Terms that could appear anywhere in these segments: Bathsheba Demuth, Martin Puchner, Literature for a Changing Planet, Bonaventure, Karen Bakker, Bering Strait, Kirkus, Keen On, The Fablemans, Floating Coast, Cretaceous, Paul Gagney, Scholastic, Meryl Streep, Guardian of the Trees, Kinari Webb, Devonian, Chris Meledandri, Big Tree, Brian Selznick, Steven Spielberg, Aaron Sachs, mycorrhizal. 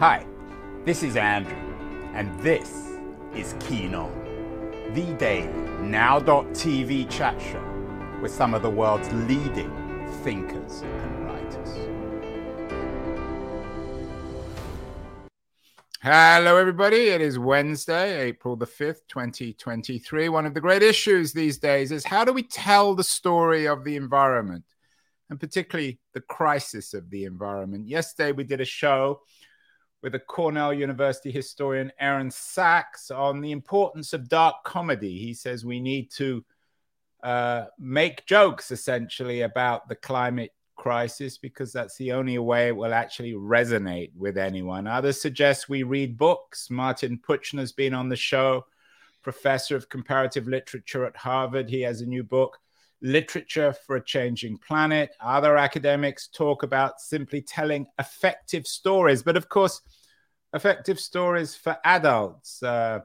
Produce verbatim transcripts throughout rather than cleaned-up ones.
Hi, this is Andrew, and this is Keen On, the daily now dot t v chat show with some of the world's leading thinkers and writers. Hello, everybody. It is Wednesday, April the fifth, twenty twenty-three. One of the great issues these days is how do we tell the story of the environment, and particularly the crisis of the environment. Yesterday, we did a show with a Cornell University historian, Aaron Sachs, on the importance of dark comedy. He says we need to uh, make jokes, essentially, about the climate crisis, because that's the only way it will actually resonate with anyone. Others suggest we read books. Martin Puchner has been on the show, professor of comparative literature at Harvard. He has a new book, Literature for a Changing Planet. Other academics talk about simply telling effective stories, but of course, effective stories for adults. Uh,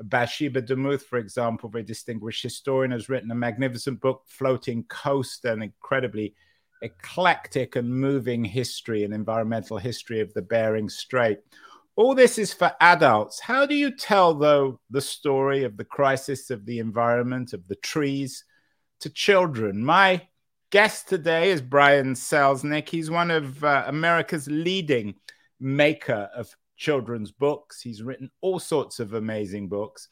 Bathsheba Demuth, for example, very distinguished historian, has written a magnificent book, Floating Coast, an incredibly eclectic and moving history, an environmental history of the Bering Strait. All this is for adults. How do you tell, though, the story of the crisis of the environment, of the trees, to children? My guest today is Brian Selznick. He's one of uh, America's leading maker of children's books. He's written all sorts of amazing books.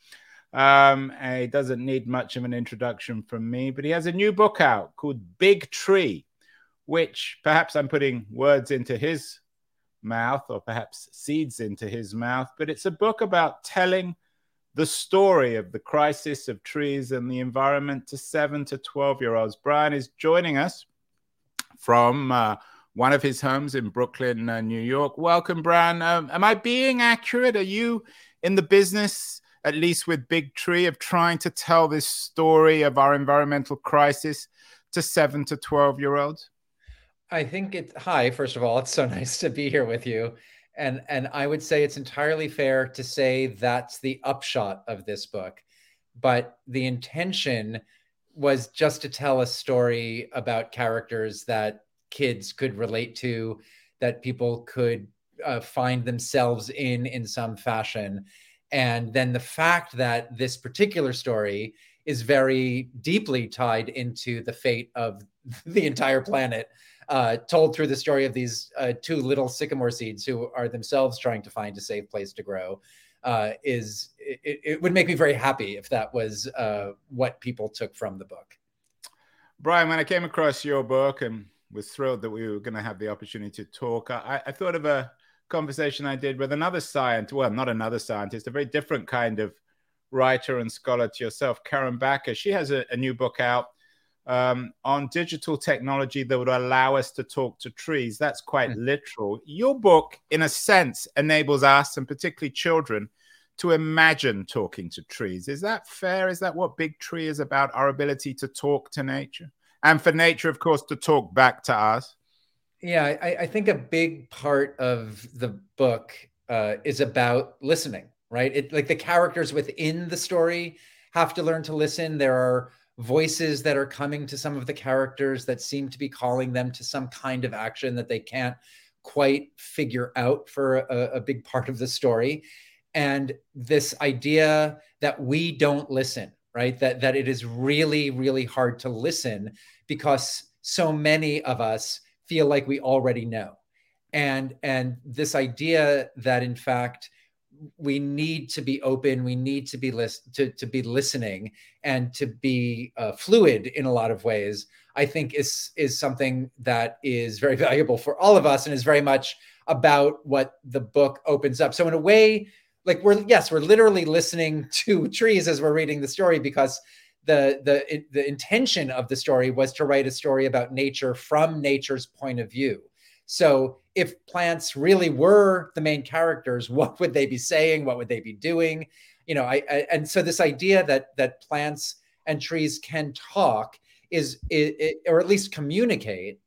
Um, he doesn't need much of an introduction from me, but he has a new book out called Big Tree, which perhaps I'm putting words into his mouth or perhaps seeds into his mouth, but it's a book about telling the story of the crisis of trees and the environment to seven to twelve-year-olds. Brian is joining us from uh, one of his homes in Brooklyn, uh, New York. Welcome, Brian. Um, am I being accurate? Are you in the business, at least with Big Tree, of trying to tell this story of our environmental crisis to seven to twelve-year-olds? I think it's... Hi, first of all, it's so nice to be here with you. And and I would say it's entirely fair to say that's the upshot of this book. But the intention was just to tell a story about characters that kids could relate to, that people could uh, find themselves in in some fashion. And then the fact that this particular story is very deeply tied into the fate of the entire planet, Uh, told through the story of these uh, two little sycamore seeds who are themselves trying to find a safe place to grow, uh, is it, it would make me very happy if that was uh, what people took from the book. Brian, when I came across your book and was thrilled that we were going to have the opportunity to talk, I, I thought of a conversation I did with another scientist, well, not another scientist, a very different kind of writer and scholar to yourself, Karen Bakker. She has a, a new book out Um, on digital technology that would allow us to talk to trees. That's quite mm. literal. Your book, in a sense, enables us, and particularly children, to imagine talking to trees. Is that fair? Is that what Big Tree is about, our ability to talk to nature? And for nature, of course, to talk back to us? Yeah, I, I think a big part of the book uh, is about listening, right? It, like the characters within the story have to learn to listen. There are voices that are coming to some of the characters that seem to be calling them to some kind of action that they can't quite figure out for a, a big part of the story. And this idea that we don't listen, right? That, that it is really, really hard to listen because so many of us feel like we already know. And, and this idea that in fact, we need to be open, we need to be list, to, to be listening and to be uh, fluid in a lot of ways, I think is is something that is very valuable for all of us and is very much about what the book opens up. So in a way, like we're, yes, we're literally listening to trees as we're reading the story, because the the the intention of the story was to write a story about nature from nature's point of view. So if plants really were the main characters, what would they be saying? What would they be doing? You know, I, I and so this idea that that plants and trees can talk is, it, it, or at least communicate,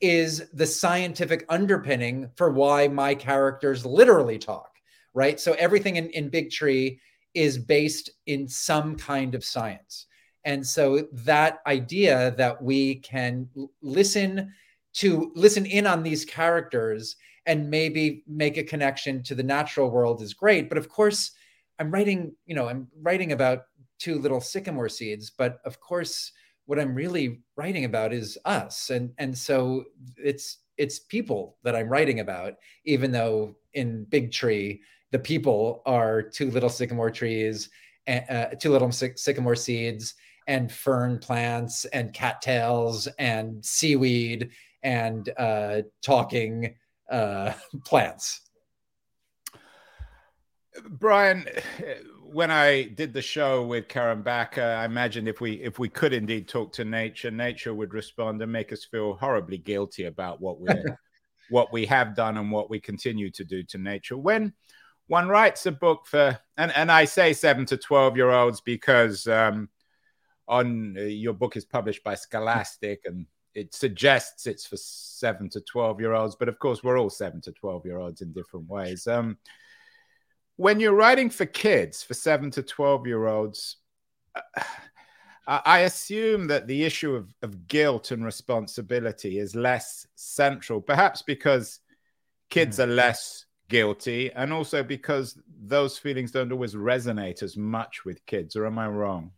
is the scientific underpinning for why my characters literally talk, right? So everything in, in Big Tree is based in some kind of science. And so that idea that we can listen to listen in on these characters and maybe make a connection to the natural world is great. But of course, I'm writing, you know, I'm writing about two little sycamore seeds, but of course, what I'm really writing about is us. And, and so it's, it's people that I'm writing about, even though in Big Tree, the people are two little sycamore trees, uh, two little sy- sycamore seeds and fern plants and cattails and seaweed and uh, talking uh, plants. Brian, when I did the show with Karen Bakker, I imagined if we if we could indeed talk to nature, nature would respond and make us feel horribly guilty about what we what we have done and what we continue to do to nature. When one writes a book for, and, and I say seven to twelve-year-olds because um, on uh, your book is published by Scholastic and it suggests it's for seven to twelve-year-olds, but of course we're all seven to twelve-year-olds in different ways. Um, When you're writing for kids, for seven to twelve-year-olds, uh, I assume that the issue of, of guilt and responsibility is less central, perhaps because kids are less guilty and also because those feelings don't always resonate as much with kids, or am I wrong?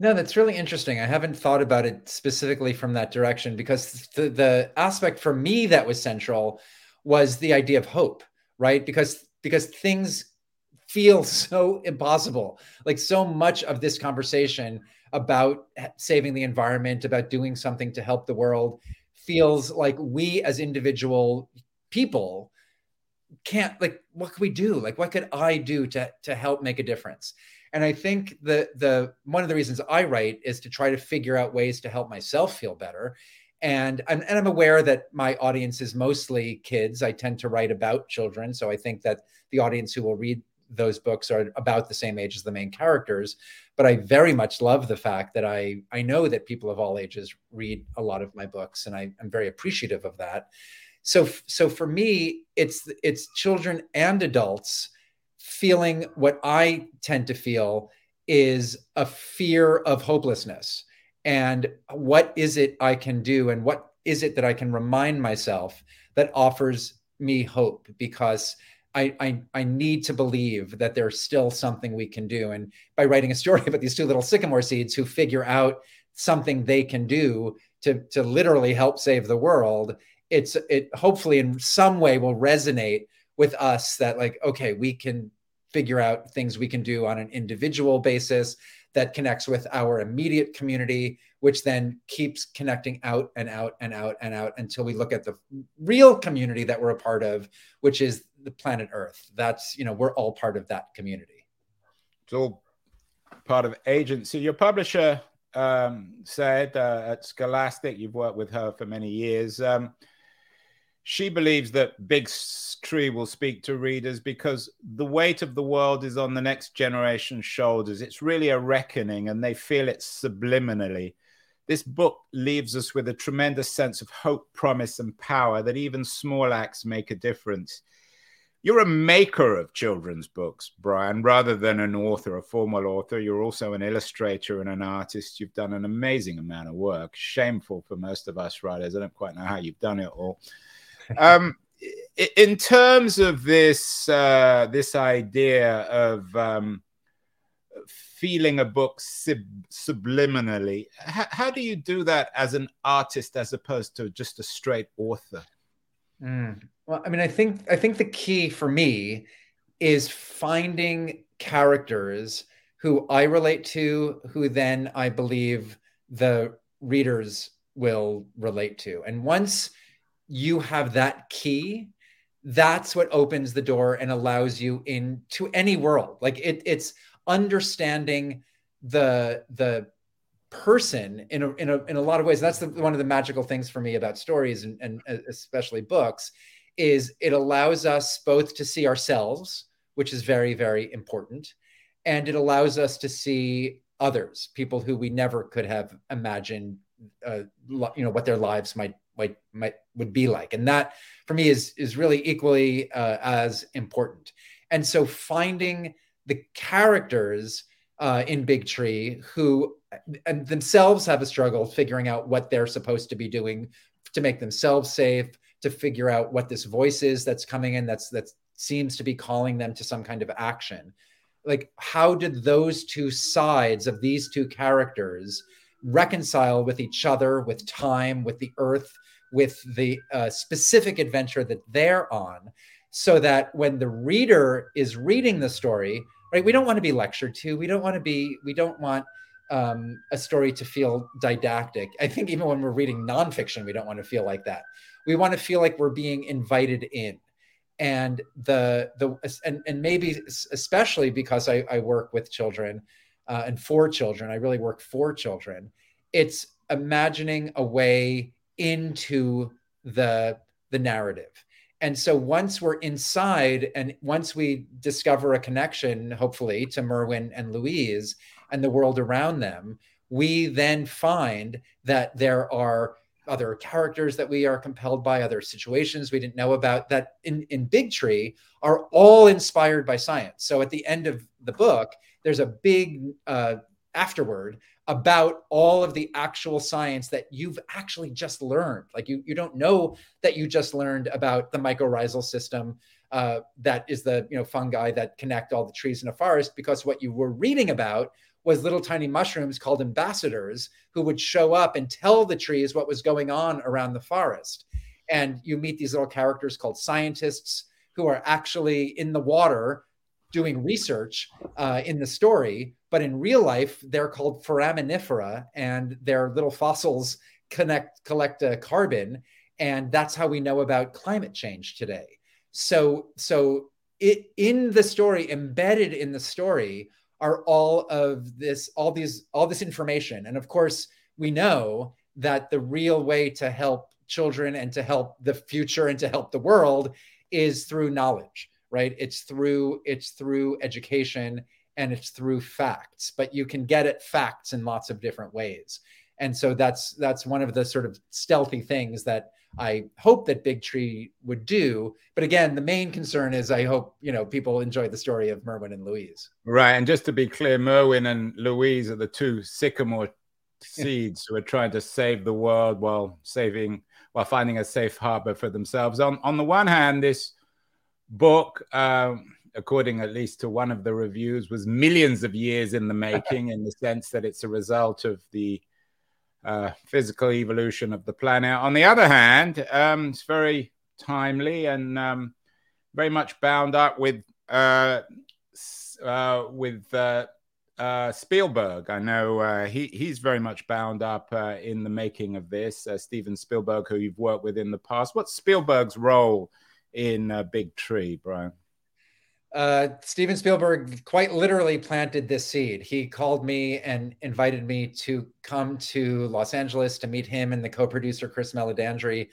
No, that's really interesting. I haven't thought about it specifically from that direction because the, the aspect for me that was central was the idea of hope, right? Because because things feel so impossible. Like so much of this conversation about saving the environment, about doing something to help the world feels like we as individual people can't, like, what can we do? Like, what could I do to, to help make a difference? And I think the the one of the reasons I write is to try to figure out ways to help myself feel better. And I'm, and I'm aware that my audience is mostly kids. I tend to write about children. So I think that the audience who will read those books are about the same age as the main characters. But I very much love the fact that I, I know that people of all ages read a lot of my books, and I, I'm very appreciative of that. So, so for me, it's, it's children and adults feeling what I tend to feel is a fear of hopelessness. And what is it I can do? And what is it that I can remind myself that offers me hope? Because I, I I need to believe that there's still something we can do. And by writing a story about these two little sycamore seeds who figure out something they can do to, to literally help save the world, it's it hopefully in some way will resonate with us that, like, okay, we can figure out things we can do on an individual basis that connects with our immediate community, which then keeps connecting out and out and out and out until we look at the real community that we're a part of, which is the planet Earth. That's, you know, we're all part of that community. It's all part of agency. Your publisher um, said uh, at Scholastic, you've worked with her for many years, um, she believes that Big Tree will speak to readers because the weight of the world is on the next generation's shoulders. It's really a reckoning, and they feel it subliminally. This book leaves us with a tremendous sense of hope, promise, and power that even small acts make a difference. You're a maker of children's books, Brian, rather than an author, a formal author. You're also an illustrator and an artist. You've done an amazing amount of work. Shameful for most of us writers. I don't quite know how you've done it all. Um, in terms of this uh, this idea of um, feeling a book sub- subliminally, h- how do you do that as an artist as opposed to just a straight author? Mm. Well, I mean, I think I think the key for me is finding characters who I relate to, who then I believe the readers will relate to. And once you have that key, that's what opens the door and allows you into any world. Like it, it's understanding the the person in a, in a, in a lot of ways. That's the, one of the magical things for me about stories and, and especially books is it allows us both to see ourselves, which is very, very important. And it allows us to see others, people who we never could have imagined, uh, you know, what their lives might Might, might would be like. And that for me is is really equally uh, as important. And so finding the characters uh, in Big Tree who and themselves have a struggle figuring out what they're supposed to be doing to make themselves safe, to figure out what this voice is that's coming in that's that seems to be calling them to some kind of action. Like, how did those two sides of these two characters reconcile with each other, with time, with the earth, with the uh, specific adventure that they're on, so that when the reader is reading the story, right, we don't want to be lectured to, we don't want to be, we don't want um, a story to feel didactic. I think even when we're reading nonfiction, we don't want to feel like that. We want to feel like we're being invited in. And the the and, and maybe especially because I, I work with children uh, and for children, I really work for children. It's imagining a way into the the narrative. And so once we're inside, and once we discover a connection, hopefully, to Merwin and Louise and the world around them, we then find that there are other characters that we are compelled by, other situations we didn't know about that in, in Big Tree are all inspired by science. So at the end of the book, there's a big uh, afterword about all of the actual science that you've actually just learned. Like you, you don't know that you just learned about the mycorrhizal system uh, that is the you know fungi that connect all the trees in a forest, because what you were reading about was little tiny mushrooms called ambassadors who would show up and tell the trees what was going on around the forest. And you meet these little characters called scientists who are actually in the water doing research uh, in the story, but in real life, they're called foraminifera, and their little fossils connect, collect uh, carbon. And that's how we know about climate change today. So, so it, in the story, embedded in the story, are all of this, all these, all this information. And of course, we know that the real way to help children and to help the future and to help the world is through knowledge, right? It's through, it's through education and it's through facts, but you can get at facts in lots of different ways. And so that's, that's one of the sort of stealthy things that I hope that Big Tree would do. But again, the main concern is I hope, you know, people enjoy the story of Merwin and Louise. Right. And just to be clear, Merwin and Louise are the two sycamore seeds who are trying to save the world while saving, while finding a safe harbor for themselves. On, on the one hand, this book, um, according at least to one of the reviews, was millions of years in the making in the sense that it's a result of the Uh, physical evolution of the planet. On the other hand, um, it's very timely and um, very much bound up with uh, uh, with uh, uh, Spielberg. I know uh, he he's very much bound up uh, in the making of this. Uh, Steven Spielberg, who you've worked with in the past. What's Spielberg's role in uh, Big Tree, Brian? Uh, Steven Spielberg quite literally planted this seed. He called me and invited me to come to Los Angeles to meet him and the co-producer Chris Meledandri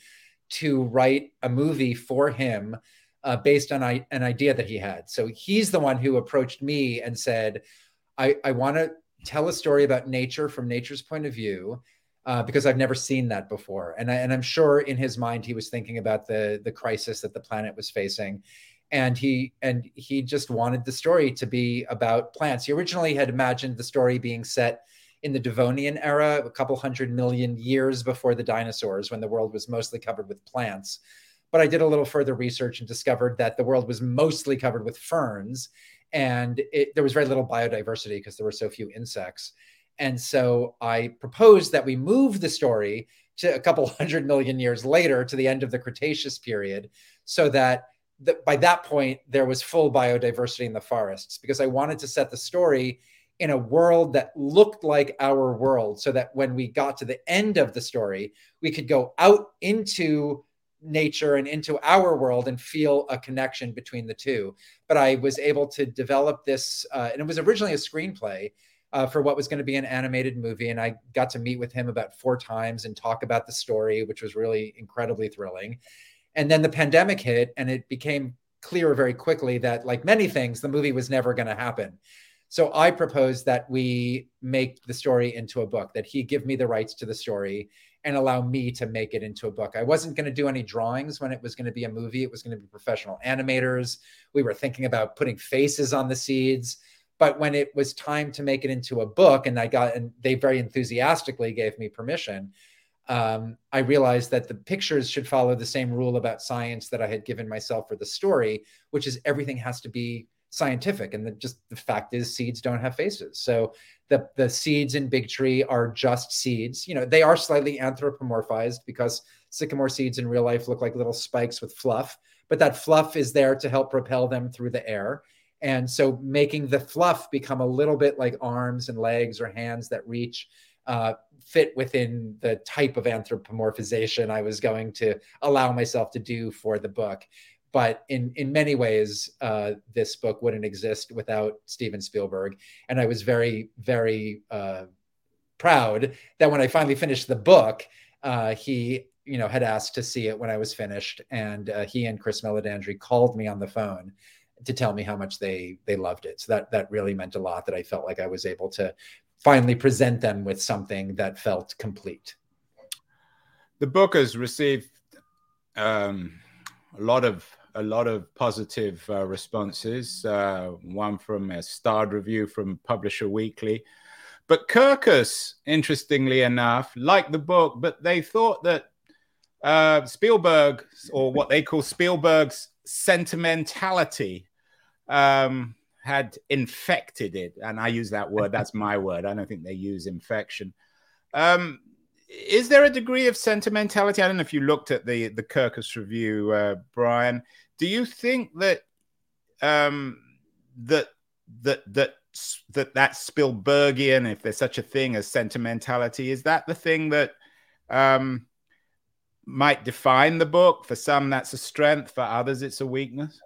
to write a movie for him uh, based on I- an idea that he had. So he's the one who approached me and said, I, I want to tell a story about nature from nature's point of view uh, because I've never seen that before. And, I, and I'm sure in his mind, he was thinking about the, the crisis that the planet was facing. And he and he just wanted the story to be about plants. He originally had imagined the story being set in the Devonian era, a couple hundred million years before the dinosaurs, when the world was mostly covered with plants. But I did a little further research and discovered that the world was mostly covered with ferns, and it, there was very little biodiversity because there were so few insects. And so I proposed that we move the story to a couple hundred million years later, to the end of the Cretaceous period, so that that by that point, there was full biodiversity in the forests, because I wanted to set the story in a world that looked like our world, so that when we got to the end of the story, we could go out into nature and into our world and feel a connection between the two. But I was able to develop this, uh, and it was originally a screenplay uh, for what was going to be an animated movie. And I got to meet with him about four times and talk about the story, which was really incredibly thrilling. And then the pandemic hit, and it became clear very quickly that, like many things, the movie was never going to happen. So I proposed that we make the story into a book, that he give me the rights to the story and allow me to make it into a book. I wasn't going to do any drawings when it was going to be a movie. It was going to be professional animators. We were thinking about putting faces on the seeds. But when it was time to make it into a book, and I got, and they very enthusiastically gave me permission, um, I realized that the pictures should follow the same rule about science that I had given myself for the story, which is everything has to be scientific. And the, just the fact is seeds don't have faces. So the, the seeds in Big Tree are just seeds. You know, they are slightly anthropomorphized because sycamore seeds in real life look like little spikes with fluff, but that fluff is there to help propel them through the air. And so making the fluff become a little bit like arms and legs or hands that reach uh, fit within the type of anthropomorphization I was going to allow myself to do for the book. But in, in many ways, uh, this book wouldn't exist without Steven Spielberg. And I was very, very uh, proud that when I finally finished the book, uh, he you know, had asked to see it when I was finished. And uh, he and Chris Meledandri called me on the phone to tell me how much they they loved it. So that that really meant a lot, that I felt like I was able to finally present them with something that felt complete. The book has received um, a lot of a lot of positive uh, responses, uh, one from a starred review from Publisher Weekly. But Kirkus, interestingly enough, liked the book, but they thought that uh, Spielberg, or what they call Spielberg's sentimentality, Um, had infected it. And I use that word. That's my word. I don't think they use infection. Um, is there a degree of sentimentality? I don't know if you looked at the, the Kirkus review, uh, Brian. Do you think that, um, that that that that that Spielbergian, if there's such a thing as sentimentality, is that the thing that um, might define the book? For some, that's a strength. For others, it's a weakness.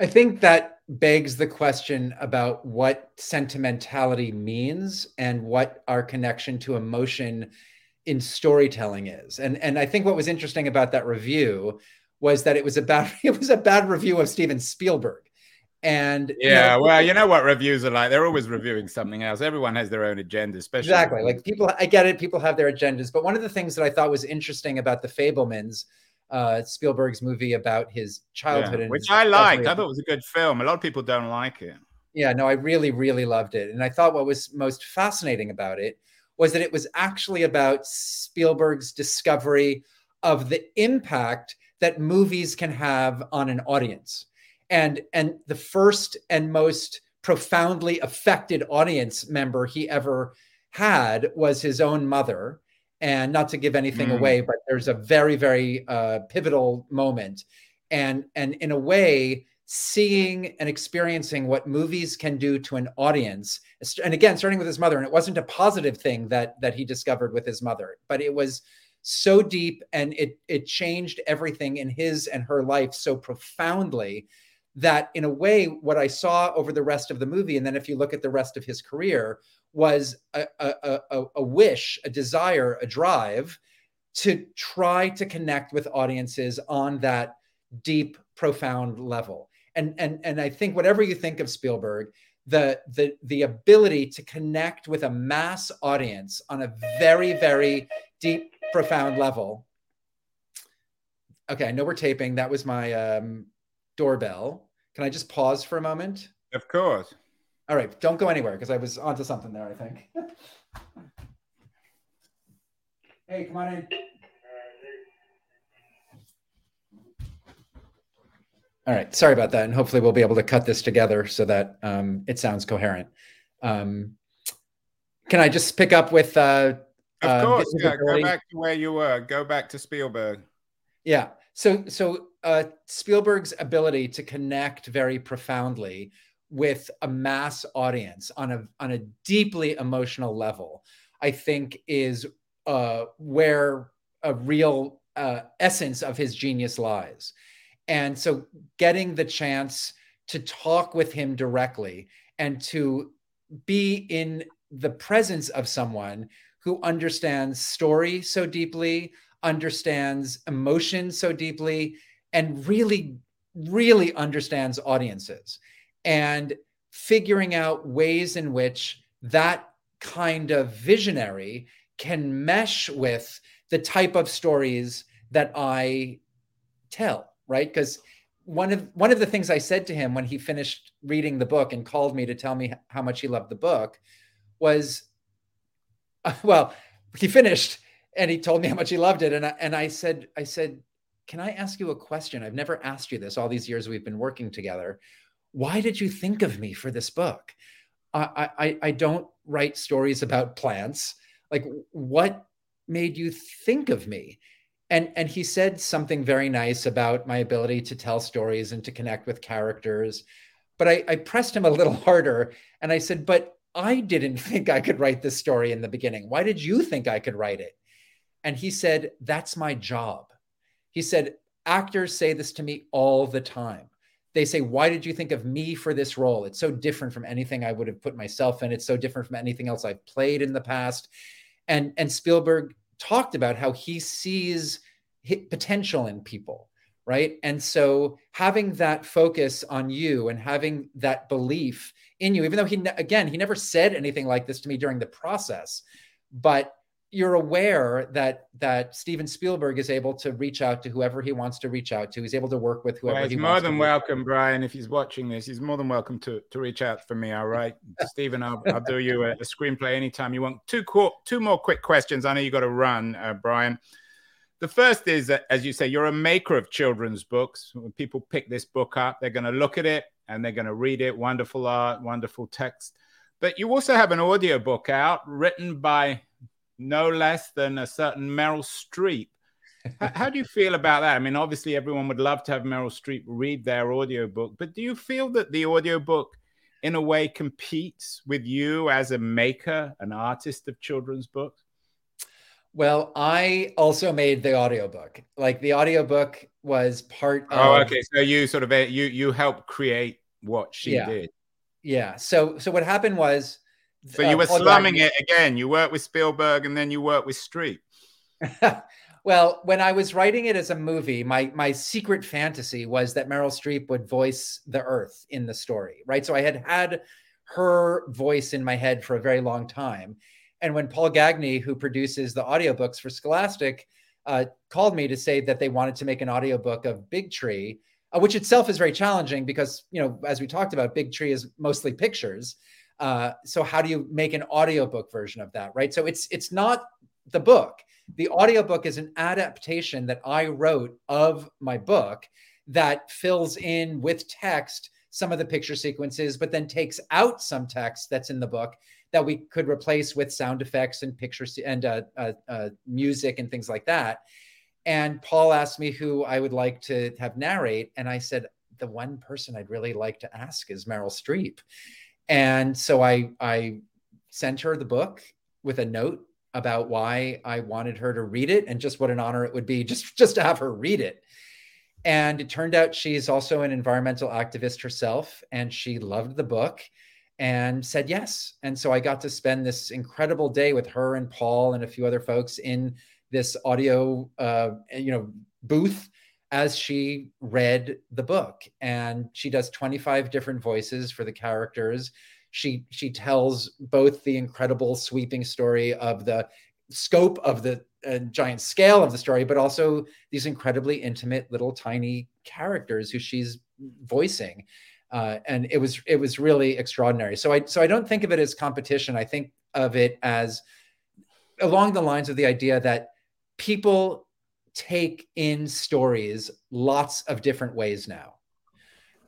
I think that begs the question about what sentimentality means and what our connection to emotion in storytelling is. And, and I think what was interesting about that review was that it was about it was a bad review of Steven Spielberg. And yeah, you know, well, you know what reviews are like. They're always reviewing something else. Everyone has their own agenda, especially. Exactly. Like people, I get it. People have their agendas. But one of the things that I thought was interesting about The Fablemans, Uh, Spielberg's movie about his childhood, yeah, and which I liked. I thought it was a good film. A lot of people don't like it. Yeah, no, I really, really loved it. And I thought what was most fascinating about it was that it was actually about Spielberg's discovery of the impact that movies can have on an audience. And, and the first and most profoundly affected audience member he ever had was his own mother. And not to give anything mm. away, but there's a very, very uh, pivotal moment. And, and in a way, seeing and experiencing what movies can do to an audience, and again, starting with his mother, and it wasn't a positive thing that that he discovered with his mother, but it was so deep, and it it changed everything in his and her life so profoundly that in a way, what I saw over the rest of the movie, and then if you look at the rest of his career, was a, a, a, a wish, a desire, a drive to try to connect with audiences on that deep, profound level. And, and, and I think whatever you think of Spielberg, the, the, the ability to connect with a mass audience on a very, very deep, profound level. Okay, I know we're taping. That was my um, doorbell. Can I just pause for a moment? Of course. All right, don't go anywhere because I was onto something there, I think. Hey, come on in. All right, sorry about that. And hopefully we'll be able to cut this together so that um, it sounds coherent. Um, can I just pick up with... Uh, of course, um, yeah, go back to where you were. Go back to Spielberg. Yeah, so, so uh, Spielberg's ability to connect very profoundly with a mass audience on a on a deeply emotional level, I think is uh, where a real uh, essence of his genius lies. And so getting the chance to talk with him directly and to be in the presence of someone who understands story so deeply, understands emotion so deeply, and really, really understands audiences. And figuring out ways in which that kind of visionary can mesh with the type of stories that I tell, right? Because one of one of the things I said to him when he finished reading the book and called me to tell me how much he loved the book was, well, he finished and he told me how much he loved it. And I, and I said, I said, can I ask you a question? I've never asked you this all these years we've been working together. Why did you think of me for this book? I, I, I don't write stories about plants. Like, what made you think of me? And, and he said something very nice about my ability to tell stories and to connect with characters. But I, I pressed him a little harder. And I said, but I didn't think I could write this story in the beginning. Why did you think I could write it? And he said, that's my job. He said, actors say this to me all the time. They say, why did you think of me for this role? It's so different from anything I would have put myself in. It's so different from anything else I've played in the past. And, and Spielberg talked about how he sees potential in people, right? And so having that focus on you and having that belief in you, even though he, again, he never said anything like this to me during the process, but you're aware that that Steven Spielberg is able to reach out to whoever he wants to reach out to. He's able to work with whoever well, he wants to. He's more than welcome, Brian, if he's watching this. He's more than welcome to, to reach out for me, all right? Steven, I'll, I'll do you a, a screenplay anytime you want. Two, qu- two more quick questions. I know you got to run, uh, Brian. The first is, that, as you say, you're a maker of children's books. When people pick this book up, they're going to look at it and they're going to read it. Wonderful art, wonderful text. But you also have an audiobook out written by no less than a certain Meryl Streep. How, how do you feel about that? I mean, obviously everyone would love to have Meryl Streep read their audiobook, but do you feel that the audiobook in a way competes with you as a maker, an artist of children's books? Well, I also made the audiobook. Like the audiobook was part of... Oh, okay. So you sort of, you you helped create what she yeah. did. Yeah. So so what happened was... So you were uh, slumming it again. You worked with Spielberg and then you worked with Streep. Well, when I was writing it as a movie, my my secret fantasy was that Meryl Streep would voice the earth in the story, right? So I had had her voice in my head for a very long time. And when Paul Gagney, who produces the audiobooks for Scholastic, uh, called me to say that they wanted to make an audiobook of Big Tree, uh, which itself is very challenging because, you know, as we talked about, Big Tree is mostly pictures. Uh, so how do you make an audiobook version of that, right? So it's it's not the book. The audiobook is an adaptation that I wrote of my book that fills in with text some of the picture sequences, but then takes out some text that's in the book that we could replace with sound effects and pictures and uh, uh, uh, music and things like that. And Paul asked me who I would like to have narrate. And I said, the one person I'd really like to ask is Meryl Streep. And so I, I sent her the book with a note about why I wanted her to read it and just what an honor it would be just, just to have her read it. And it turned out she's also an environmental activist herself, and she loved the book and said yes. And so I got to spend this incredible day with her and Paul and a few other folks in this audio uh, you know, booth as she read the book. And she does twenty-five different voices for the characters. She she tells both the incredible sweeping story of the scope of the uh, giant scale of the story, but also these incredibly intimate little tiny characters who she's voicing. Uh, and it was it was really extraordinary. So I so I don't think of it as competition. I think of it as along the lines of the idea that people take in stories lots of different ways now.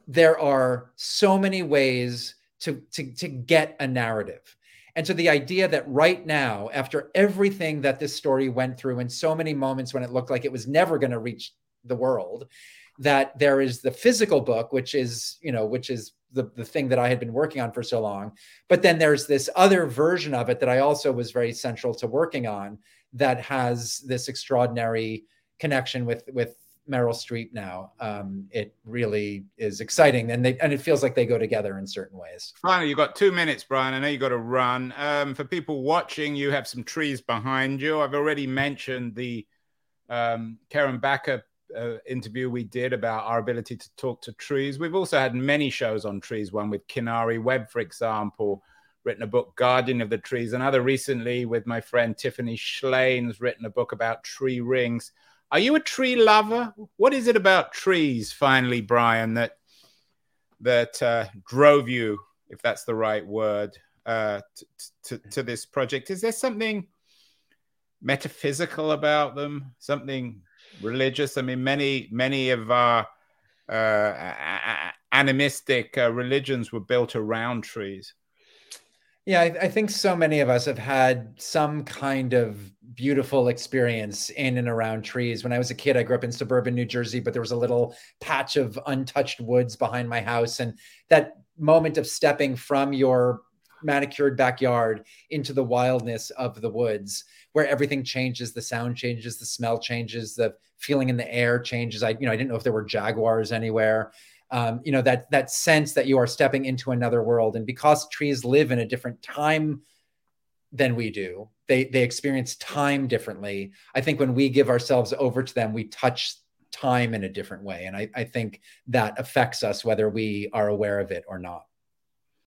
There are so many ways to, to, to get a narrative. And so the idea that right now, after everything that this story went through and so many moments when it looked like it was never going to reach the world, that there is the physical book, which is, you know, which is the, the thing that I had been working on for so long. But then there's this other version of it that I also was very central to working on that has this extraordinary connection with with Meryl Streep now. Um, it really is exciting, and they and it feels like they go together in certain ways. Finally, you've got two minutes, Brian. I know you've got to run. Um, for people watching, you have some trees behind you. I've already mentioned the um, Karen Bakker uh, interview we did about our ability to talk to trees. We've also had many shows on trees, one with Kinari Webb, for example, written a book, Guardian of the Trees. Another recently with my friend Tiffany Schlain's written a book about tree rings. Are you a tree lover? What is it about trees, finally, Brian, that that uh, drove you, if that's the right word, uh, to, to, to this project? Is there something metaphysical about them, something religious. I mean, many, many of our uh, animistic uh, religions were built around trees. Yeah, I, I think so many of us have had some kind of beautiful experience in and around trees. When I was a kid, I grew up in suburban New Jersey, but there was a little patch of untouched woods behind my house. And that moment of stepping from your manicured backyard into the wildness of the woods, where everything changes, the sound changes, the smell changes, the feeling in the air changes. I, you know, I didn't know if there were jaguars anywhere. Um, you know, that that sense that you are stepping into another world. And because trees live in a different time than we do, they they experience time differently. I think when we give ourselves over to them, we touch time in a different way. And I, I think that affects us whether we are aware of it or not.